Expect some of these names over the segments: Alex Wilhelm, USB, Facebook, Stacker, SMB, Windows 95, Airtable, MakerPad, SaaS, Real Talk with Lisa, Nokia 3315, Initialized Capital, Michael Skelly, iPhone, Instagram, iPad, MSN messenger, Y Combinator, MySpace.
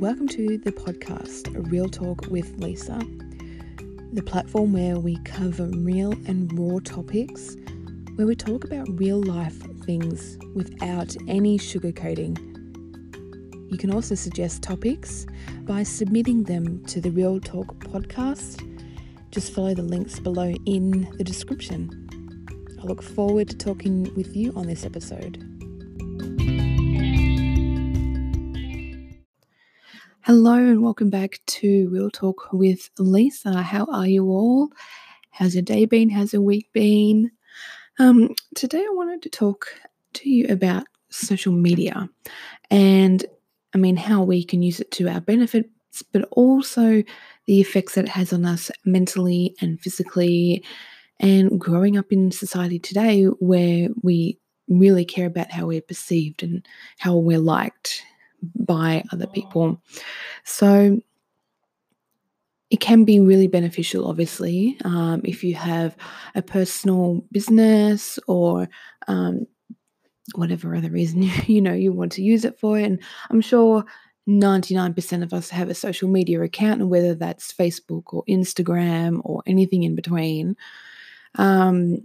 welcome to the podcast, Real Talk with Lisa, the platform where we cover real and raw topics, where we talk about real life things without any sugarcoating. You can also suggest topics by submitting them to the Real Talk podcast. Just follow the links below in the description. I look forward to talking with you on this episode. Hello and welcome back to Real Talk with Lisa. How are you all? How's your day been? How's your week been? Today I wanted to talk to you about social media and how we can use it to our benefit, but also the effects that it has on us mentally and physically. And growing up in society today where we really care about how we're perceived and how we're liked by other people. So it can be really beneficial, obviously, if you have a personal business or whatever other reason you want to use it for. And I'm sure 99% of us have a social media account, and whether that's Facebook or Instagram or anything in between. I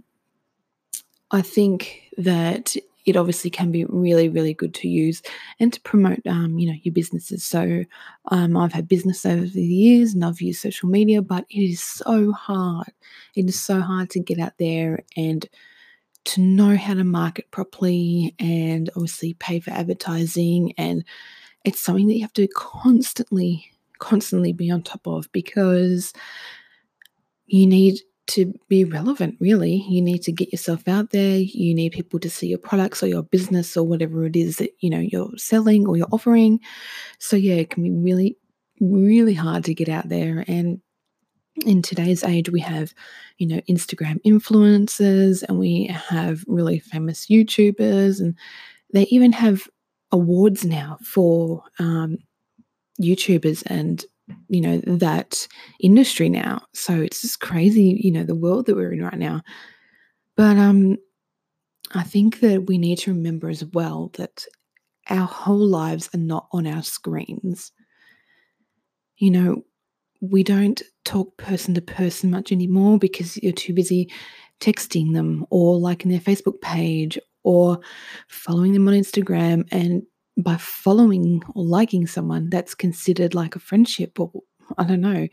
think that it obviously can be really, really good to use and to promote, your businesses. So I've had business over the years and I've used social media, but it is so hard. It is so hard to get out there and to know how to market properly and obviously pay for advertising. And it's something that you have to constantly be on top of because you need to be relevant, really. You need to get yourself out there. You need people to see your products or your business or whatever it is that, you're selling or you're offering. So yeah, it can be really, really hard to get out there. And in today's age, we have, Instagram influencers and we have really famous YouTubers, and they even have awards now for YouTubers and that industry now. So it's just crazy, the world that we're in right now. But I think that we need to remember as well that our whole lives are not on our screens. We don't talk person to person much anymore because you're too busy texting them or liking their Facebook page or following them on Instagram. And by following or liking someone, that's considered like a friendship, or I don't know.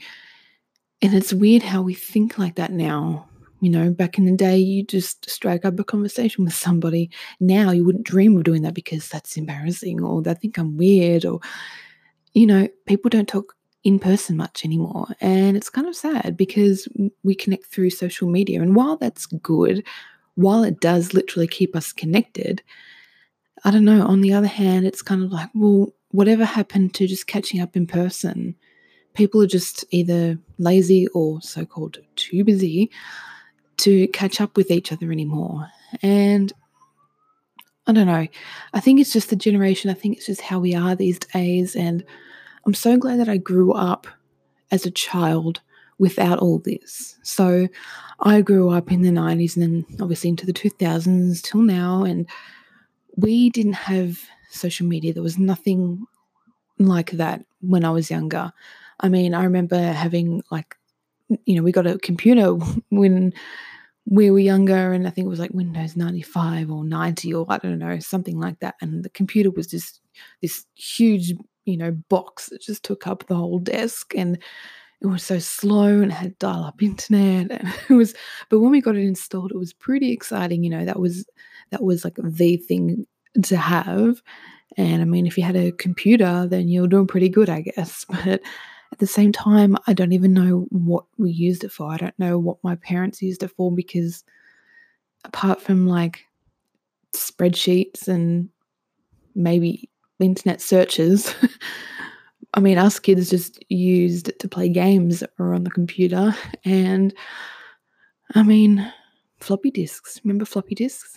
And it's weird how we think like that now. Back in the day, you just strike up a conversation with somebody. Now you wouldn't dream of doing that because that's embarrassing or they think I'm weird, or, people don't talk in person much anymore. And it's kind of sad because we connect through social media. And while that's good, while it does literally keep us connected, I don't know. On the other hand, it's kind of like, well, whatever happened to just catching up in person? People are just either lazy or so-called too busy to catch up with each other anymore. And I don't know. I think it's just the generation. I think it's just how we are these days. And I'm so glad that I grew up as a child without all this. So I grew up in the 90s and then obviously into the 2000s till now. And we didn't have social media. There was nothing like that when I was younger. I remember having we got a computer when we were younger, and I think it was like Windows 95 or 90 or I don't know, something like that. And the computer was just this huge, box that just took up the whole desk, and it was so slow and it had dial-up internet. And but when we got it installed, it was pretty exciting. That was like the thing to have. And if you had a computer, then you're doing pretty good, I guess. But at the same time, I don't even know what we used it for. I don't know what my parents used it for, because apart from like spreadsheets and maybe internet searches, us kids just used it to play games that were on the computer. And floppy disks. Remember floppy disks?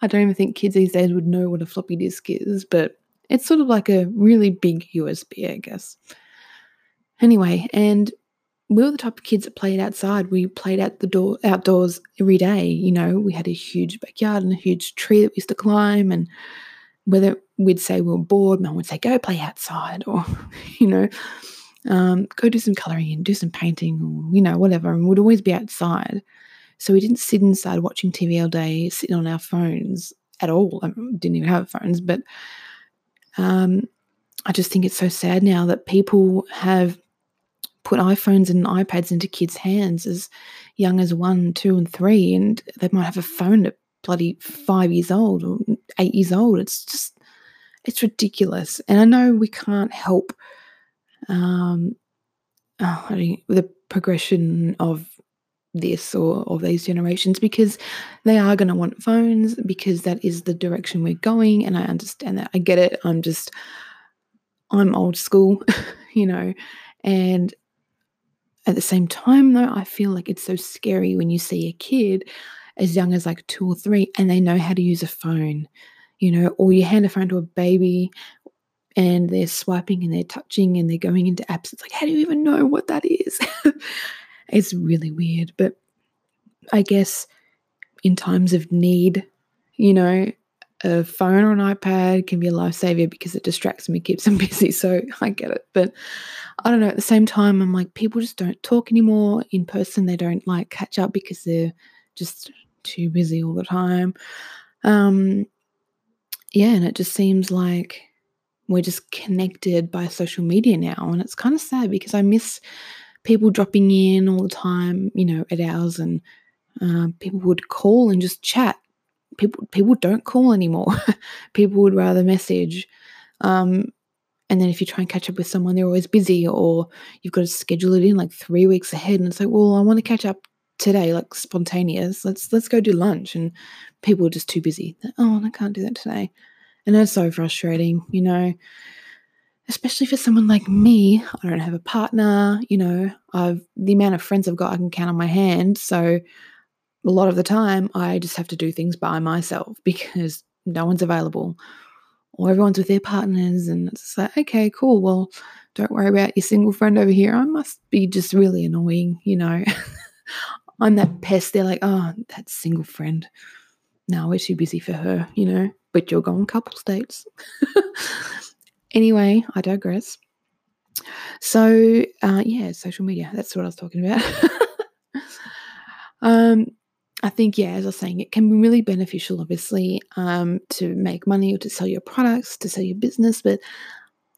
I don't even think kids these days would know what a floppy disk is, but it's sort of like a really big USB, I guess. Anyway, and we were the type of kids that played outside. We played outdoors every day. We had a huge backyard and a huge tree that we used to climb, and whether we'd say we were bored, Mum would say, go play outside, or, you know, go do some colouring and do some painting, or, you know, whatever, and we'd always be outside. So we didn't sit inside watching TV all day, sitting on our phones at all. I didn't even have phones, but I just think it's so sad now that people have put iPhones and iPads into kids' hands as young as 1, 2, and 3, and they might have a phone at bloody 5 years old or 8 years old. It's just, it's ridiculous. And I know we can't help the progression of this or of these generations, because they are going to want phones, because that is the direction we're going, and I understand that. I get it. I'm old school, you know, and at the same time though, I feel like it's so scary when you see a kid as young as like 2 or 3 and they know how to use a phone, you know, or you hand a phone to a baby and they're swiping and they're touching and they're going into apps. It's like, how do you even know what that is? It's really weird, but I guess in times of need, you know, a phone or an iPad can be a lifesaver because it distracts them and keeps them busy, so I get it. But I don't know, at the same time, I'm like, people just don't talk anymore in person. They don't, like, catch up because they're just too busy all the time. Yeah, and it just seems like we're just connected by social media now, and it's kind of sad because I miss people dropping in all the time, you know, at hours, and people would call and just chat. People don't call anymore. People would rather message. And then if you try and catch up with someone, they're always busy, or you've got to schedule it in like 3 weeks ahead. And it's like, well, I want to catch up today, like spontaneous. Let's go do lunch. And people are just too busy. Like, oh, I can't do that today. And that's so frustrating, you know. Especially for someone like me, I don't have a partner, you know, the amount of friends I've got I can count on my hand, so a lot of the time I just have to do things by myself because no one's available, or everyone's with their partners, and it's like, okay, cool, well, don't worry about your single friend over here. I must be just really annoying, you know. I'm that pest. They're like, oh, that single friend. No, we're too busy for her, you know, but you're going couples dates. Anyway, I digress. So, yeah, social media. That's what I was talking about. I think, yeah, as I was saying, it can be really beneficial, obviously, to make money or to sell your products, to sell your business. But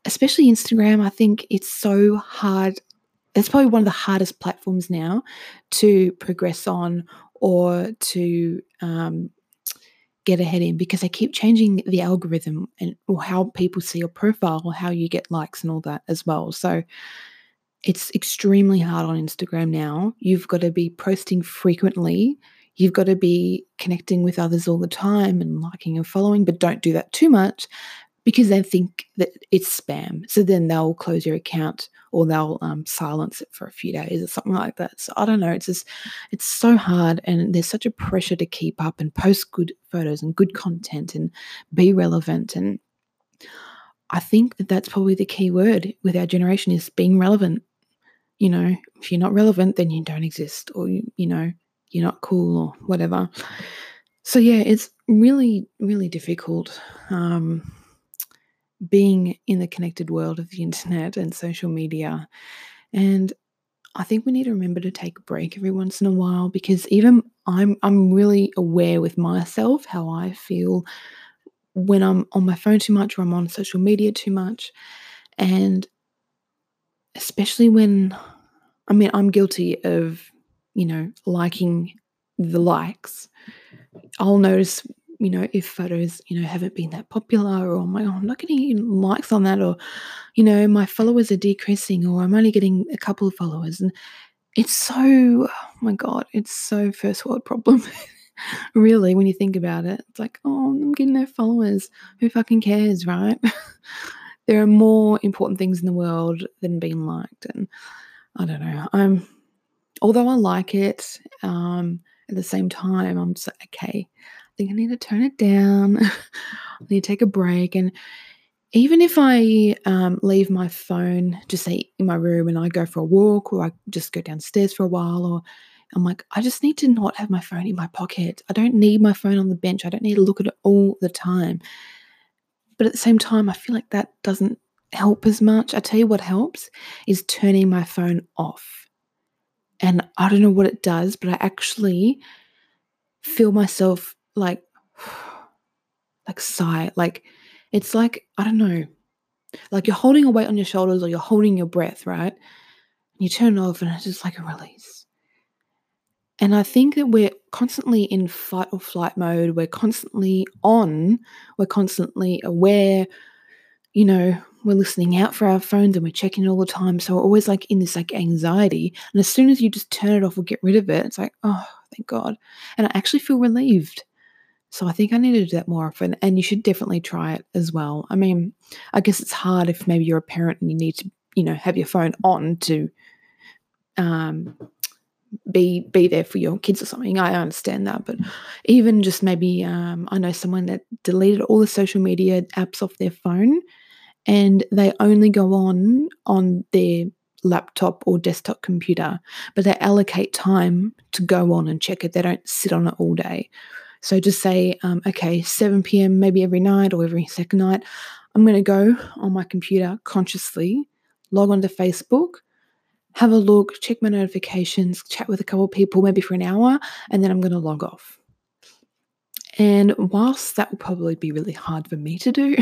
especially Instagram, I think it's so hard. It's probably one of the hardest platforms now to progress on or to get ahead in, because they keep changing the algorithm and or how people see your profile or how you get likes and all that as well. So it's extremely hard on Instagram now. You've got to be posting frequently. You've got to be connecting with others all the time and liking and following, but don't do that too much because they think that it's spam. So then they'll close your account or they'll silence it for a few days or something like that. So I don't know. It's just, it's so hard, and there's such a pressure to keep up and post good photos and good content and be relevant. And I think that that's probably the key word with our generation is being relevant. You know, if you're not relevant, then you don't exist, or, you know, you're not cool or whatever. So yeah, it's really, really difficult. Being in the connected world of the internet and social media. And I think we need to remember to take a break every once in a while, because even I'm really aware with myself how I feel when I'm on my phone too much or I'm on social media too much. And especially when, I mean, I'm guilty of, you know, liking the likes. I'll notice, you know, if photos, you know, haven't been that popular, or oh, I'm not getting likes on that, or, you know, my followers are decreasing, or I'm only getting a couple of followers. And it's so, oh my God, it's so first world problem. Really, when you think about it, it's like, oh, I'm getting no followers. Who fucking cares, right? There are more important things in the world than being liked. And I don't know. Although I like it, at the same time, I'm just like, okay, I think I need to tone it down. I need to take a break. And even if I leave my phone, just say in my room, and I go for a walk, or I just go downstairs for a while, or I'm like, I just need to not have my phone in my pocket. I don't need my phone on the bench. I don't need to look at it all the time. But at the same time, I feel like that doesn't help as much. I tell you what helps is turning my phone off. And I don't know what it does, but I actually feel myself like sigh. Like it's like, I don't know, like you're holding a weight on your shoulders or you're holding your breath, right? And you turn it off and it's just like a release. And I think that we're constantly in fight or flight mode. We're constantly on. We're constantly aware. You know, we're listening out for our phones and we're checking it all the time. So we're always like in this like anxiety. And as soon as you just turn it off or get rid of it, it's like, oh, thank God. And I actually feel relieved. So I think I need to do that more often. And you should definitely try it as well. I mean, I guess it's hard if maybe you're a parent and you need to, you know, have your phone on to be there for your kids or something. I understand that, but even just maybe I know someone that deleted all the social media apps off their phone and they only go on their laptop or desktop computer, but they allocate time to go on and check it. They don't sit on it all day. So just say, okay, 7 p.m. maybe every night or every second night, I'm going to go on my computer consciously, log onto Facebook, have a look, check my notifications, chat with a couple of people, maybe for an hour, and then I'm going to log off. And whilst that will probably be really hard for me to do,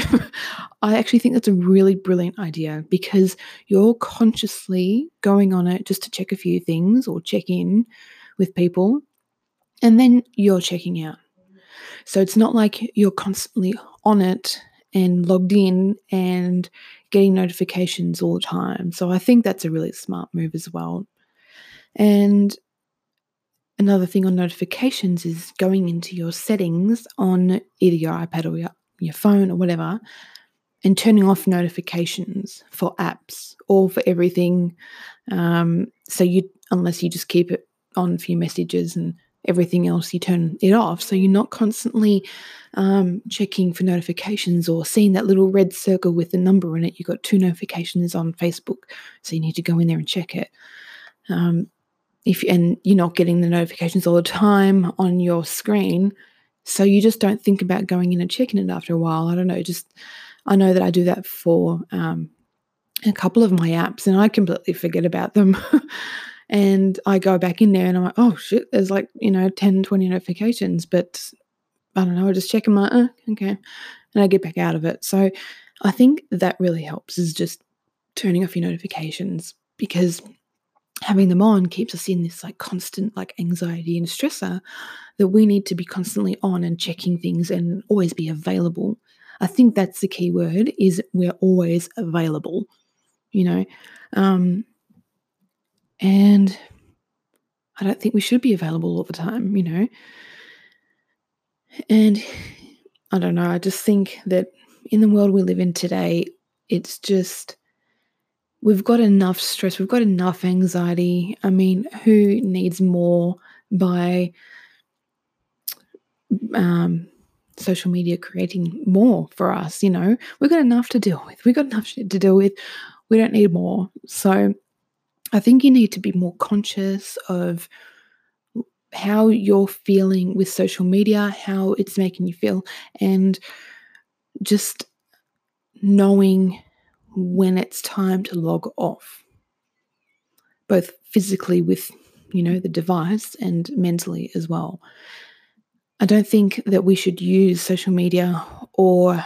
I actually think that's a really brilliant idea because you're consciously going on it just to check a few things or check in with people, and then you're checking out. So it's not like you're constantly on it and logged in and getting notifications all the time. So I think that's a really smart move as well. And another thing on notifications is going into your settings on either your iPad or your phone or whatever and turning off notifications for apps or for everything. So you, unless you just keep it on for your messages and everything else, you turn it off. So you're not constantly checking for notifications or seeing that little red circle with a number in it. You've got 2 notifications on Facebook, so you need to go in there and check it. And you're not getting the notifications all the time on your screen, so you just don't think about going in and checking it after a while. I don't know. I know that I do that for a couple of my apps, and I completely forget about them. And I go back in there and I'm like, oh, shit, there's 10, 20 notifications. But I don't know, I just check them like, okay. And I get back out of it. So I think that really helps is just turning off your notifications, because having them on keeps us in this constant anxiety and stressor that we need to be constantly on and checking things and always be available. I think that's the key word is we're always available, you know. And I don't think we should be available all the time, you know. And I don't know, I just think that in the world we live in today, it's just, we've got enough stress, we've got enough anxiety. I mean, who needs more by social media creating more for us, you know. We've got enough to deal with. We've got enough shit to deal with. We don't need more. So I think you need to be more conscious of how you're feeling with social media, how it's making you feel, and just knowing when it's time to log off, both physically with, you know, the device and mentally as well. I don't think that we should use social media or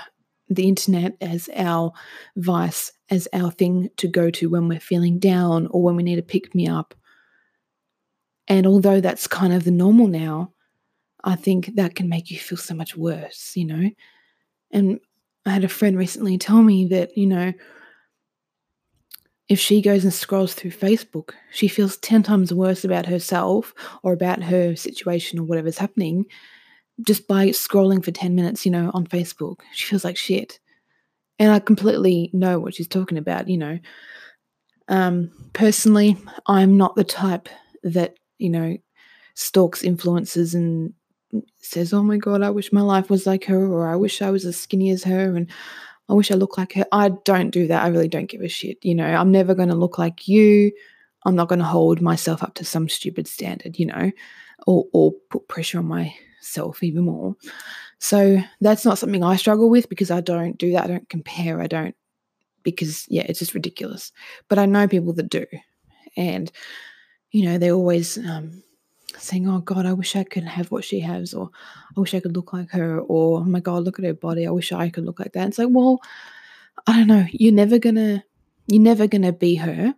the internet as our vice, as our thing to go to when we're feeling down or when we need to pick me up. And although that's kind of the normal now, I think that can make you feel so much worse, you know. And I had a friend recently tell me that, you know, if she goes and scrolls through Facebook, she feels 10 times worse about herself or about her situation or whatever's happening just by scrolling for 10 minutes, you know, on Facebook. She feels like shit. And I completely know what she's talking about, you know. Personally, I'm not the type that, you know, stalks influencers and says, oh, my God, I wish my life was like her, or I wish I was as skinny as her, and I wish I looked like her. I don't do that. I really don't give a shit, you know. I'm never going to look like you. I'm not going to hold myself up to some stupid standard, you know, or put pressure on myself even more. So that's not something I struggle with because I don't do that. I don't compare. I don't, because, yeah, it's just ridiculous. But I know people that do. And, you know, they're always saying, oh, God, I wish I could have what she has, or I wish I could look like her, or, oh, my God, look at her body. I wish I could look like that. It's like, well, I don't know. You're never gonna be her.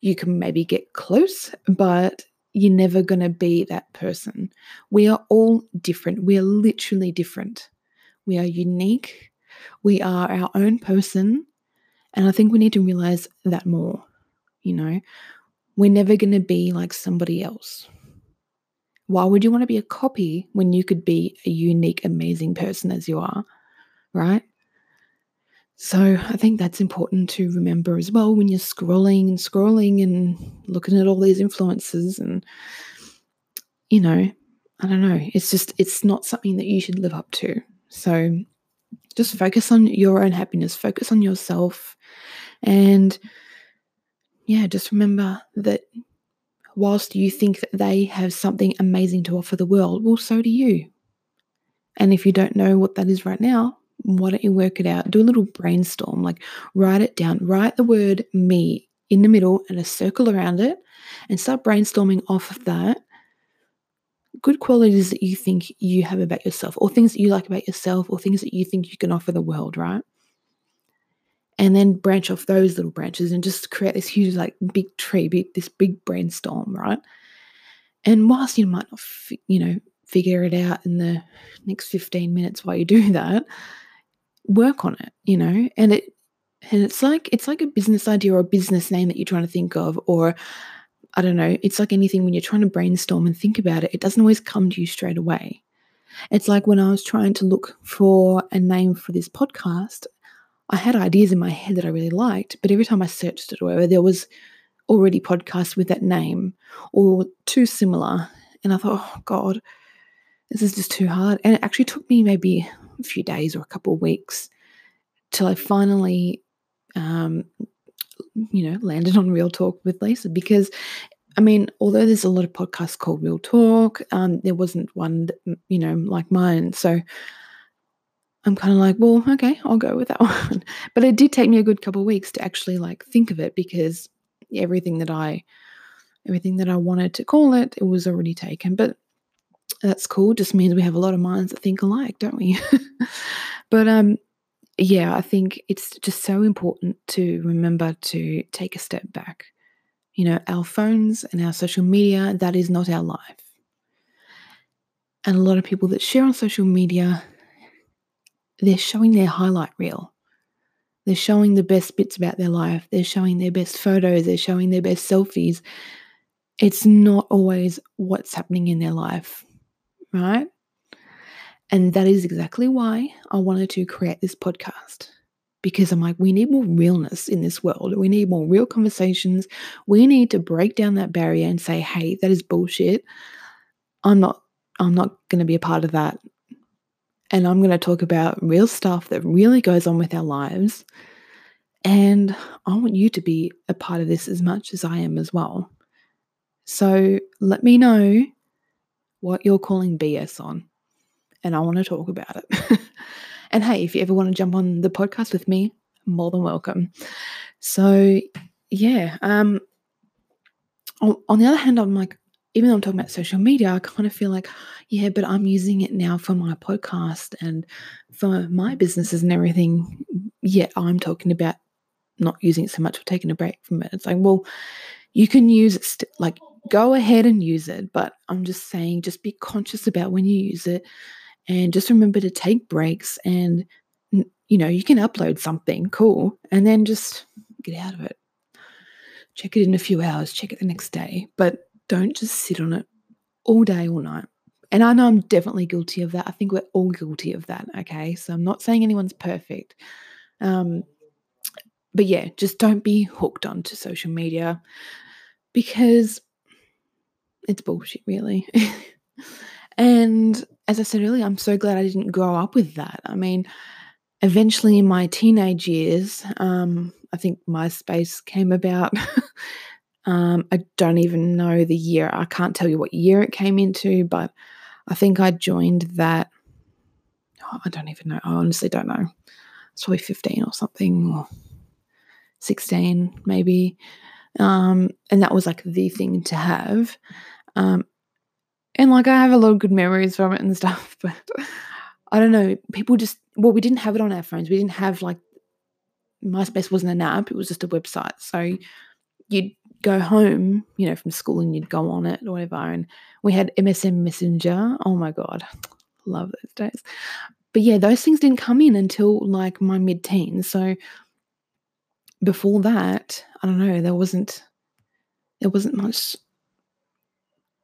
You can maybe get close, but you're never going to be that person. We are all different. We are literally different. We are unique. We are our own person. And I think we need to realize that more. You know, we're never going to be like somebody else. Why would you want to be a copy when you could be a unique, amazing person as you are, right? So I think that's important to remember as well when you're scrolling and looking at all these influences and, you know, I don't know. It's just, it's not something that you should live up to. So just focus on your own happiness, focus on yourself. And yeah, just remember that whilst you think that they have something amazing to offer the world, well, so do you. And if you don't know what that is right now, why don't you work it out? Do a little brainstorm, like write it down, write the word me in the middle and a circle around it and start brainstorming off of that. Good qualities that you think you have about yourself, or things that you like about yourself, or things that you think you can offer the world, right? And then branch off those little branches and just create this huge, like big tree, this big brainstorm, right? And whilst you might not, you know, figure it out in the next 15 minutes while you do that, work on it, you know, and it's like a business idea or a business name that you're trying to think of, or I don't know, it's like anything when you're trying to brainstorm and think about it, it doesn't always come to you straight away. It's like when I was trying to look for a name for this podcast, I had ideas in my head that I really liked, but every time I searched it over, there was already podcasts with that name or too similar. And I thought, oh God, this is just too hard. And it actually took me maybe a few days or a couple of weeks till I finally, you know, landed on Real Talk with Lisa. Because, I mean, although there's a lot of podcasts called Real Talk, there wasn't one that, you know, like mine. So I'm kind of like, well, okay, I'll go with that one. But it did take me a good couple of weeks to actually like think of it, because everything that I wanted to call it, it was already taken. But that's cool. Just means we have a lot of minds that think alike, don't we? But yeah, I think it's just so important to remember to take a step back. You know, our phones and our social media, that is not our life. And a lot of people that share on social media, they're showing their highlight reel. They're showing the best bits about their life. They're showing their best photos. They're showing their best selfies. It's not always what's happening in their life, right? And that is exactly why I wanted to create this podcast, because I'm like, we need more realness in this world. We need more real conversations. We need to break down that barrier and say, hey, that is bullshit. I'm not going to be a part of that. And I'm going to talk about real stuff that really goes on with our lives. And I want you to be a part of this as much as I am as well. So let me know what you're calling BS on, and I want to talk about it. And hey, if you ever want to jump on the podcast with me, more than welcome. So yeah, on the other hand, I'm like, even though I'm talking about social media, I kind of feel like, yeah, but I'm using it now for my podcast and for my businesses and everything, yet I'm talking about not using it so much or taking a break from it. It's like, well, you can use it, like go ahead and use it, but I'm just saying, just be conscious about when you use it and just remember to take breaks. And, you know, you can upload something cool and then just get out of it. Check it in a few hours, check it the next day, but don't just sit on it all day, all night. And I know I'm definitely guilty of that. I think we're all guilty of that, okay? So I'm not saying anyone's perfect. But yeah, just don't be hooked onto social media because it's bullshit, really. And as I said earlier, I'm so glad I didn't grow up with that. I mean, eventually in my teenage years, I think MySpace came about. I don't even know the year. I can't tell you what year it came into, but I think I joined that I don't even know. I honestly don't know. It's probably 15 or something, or 16 maybe. And that was like the thing to have. And like I have a lot of good memories from it and stuff, but I don't know. People just, well, we didn't have it on our phones. We didn't have like, MySpace wasn't an app. It was just a website. So you'd go home, you know, from school and you'd go on it or whatever. And we had MSN messenger. Oh my God. Love those days. But yeah, those things didn't come in until like my mid-teens. So before that, I don't know, there wasn't much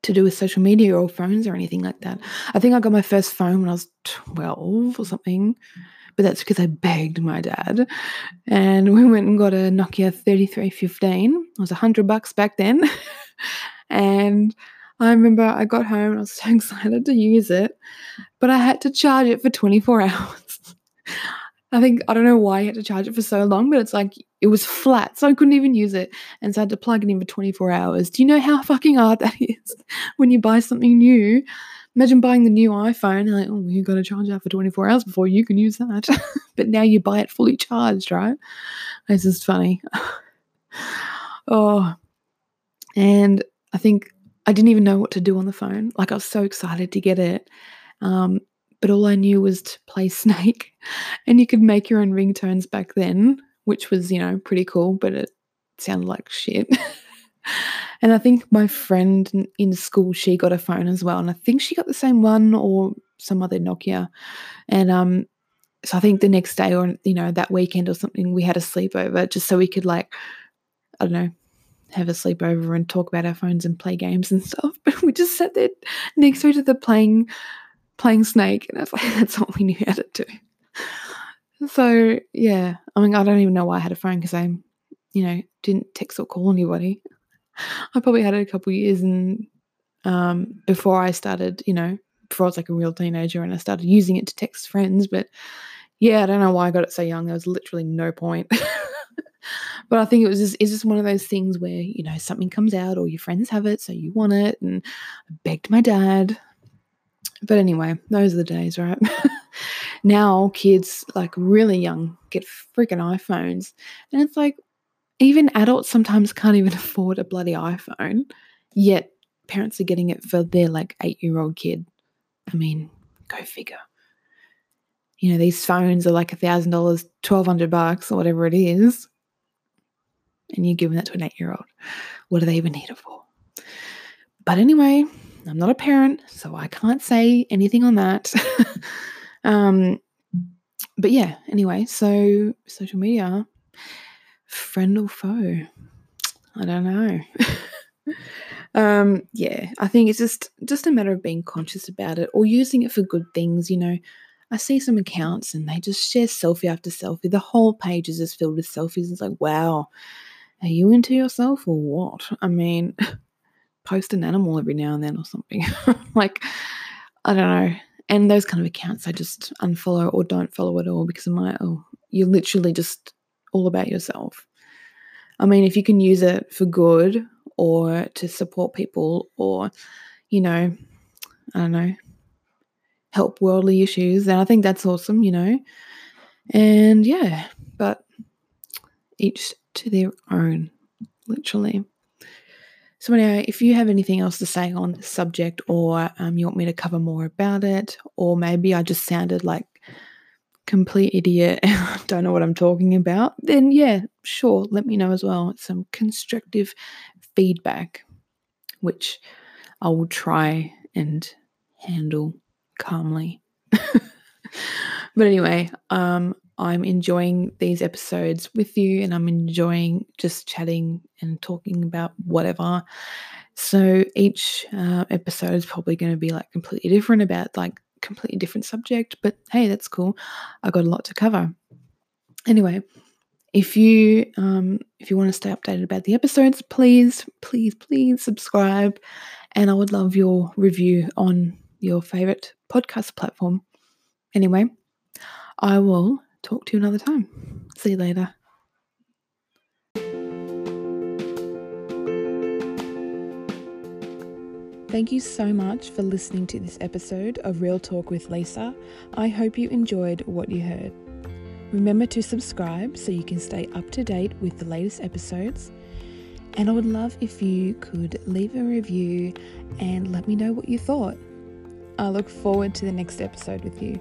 to do with social media or phones or anything like that. I think I got my first phone when I was 12 or something, but that's because I begged my dad. And we went and got a Nokia 3315. It was $100 back then. And I remember I got home and I was so excited to use it, but I had to charge it for 24 hours. I don't know why I had to charge it for so long, but it's like it was flat, so I couldn't even use it. And so I had to plug it in for 24 hours. Do you know how fucking hard that is when you buy something new? Imagine buying the new iPhone and like, oh, you got to charge that for 24 hours before you can use that. But now you buy it fully charged, right? It's just funny. Oh, and I think I didn't even know what to do on the phone. Like I was so excited to get it. But all I knew was to play Snake, and you could make your own ringtones back then, which was, you know, pretty cool, but it sounded like shit. And I think my friend in school, she got a phone as well. And I think she got the same one or some other Nokia. And so I think the next day or, you know, that weekend or something, we had a sleepover just so we could like, I don't know, have a sleepover and talk about our phones and play games and stuff. But we just sat there next to each other playing Snake. And I was like, that's all we knew how to do. So yeah, I mean, I don't even know why I had a phone because I, you know, didn't text or call anybody. I probably had it a couple of years and before I started, you know, before I was like a real teenager and I started using it to text friends. But yeah, I don't know why I got it so young. There was literally no point. But I think it's just one of those things where, you know, something comes out or your friends have it, so you want it. And I begged my dad. But anyway, those are the days, right? Now kids, like really young, get freaking iPhones. And it's like even adults sometimes can't even afford a bloody iPhone, yet parents are getting it for their like 8-year-old kid. I mean, go figure. You know, these phones are like $1,000, $1,200 or whatever it is. And you're giving that to an 8-year-old. What do they even need it for? But anyway, I'm not a parent, so I can't say anything on that. But yeah, anyway, so social media, friend or foe, I don't know. Yeah, I think it's just a matter of being conscious about it or using it for good things, you know. I see some accounts and they just share selfie after selfie. The whole page is just filled with selfies. It's like, wow, are you into yourself or what? I mean, post an animal every now and then or something. Like, I don't know. And those kind of accounts I just unfollow or don't follow at all because I'm like, oh, you're literally just all about yourself. I mean, if you can use it for good or to support people or, you know, I don't know, help worldly issues, then I think that's awesome, you know. And yeah, but each to their own, literally. So anyway, if you have anything else to say on this subject or you want me to cover more about it, or maybe I just sounded like complete idiot and I don't know what I'm talking about, then yeah, sure, let me know as well. It's some constructive feedback, which I will try and handle calmly. But anyway, I'm enjoying these episodes with you and I'm enjoying just chatting and talking about whatever. So each episode is probably going to be like completely different about like completely different subject, but hey, that's cool. I got a lot to cover. Anyway, if you want to stay updated about the episodes, please subscribe, and I would love your review on your favorite podcast platform. Anyway, I will talk to you another time. See you later. Thank you so much for listening to this episode of Real Talk with Lisa. I hope you enjoyed what you heard. Remember to subscribe so you can stay up to date with the latest episodes. And I would love if you could leave a review and let me know what you thought. I look forward to the next episode with you.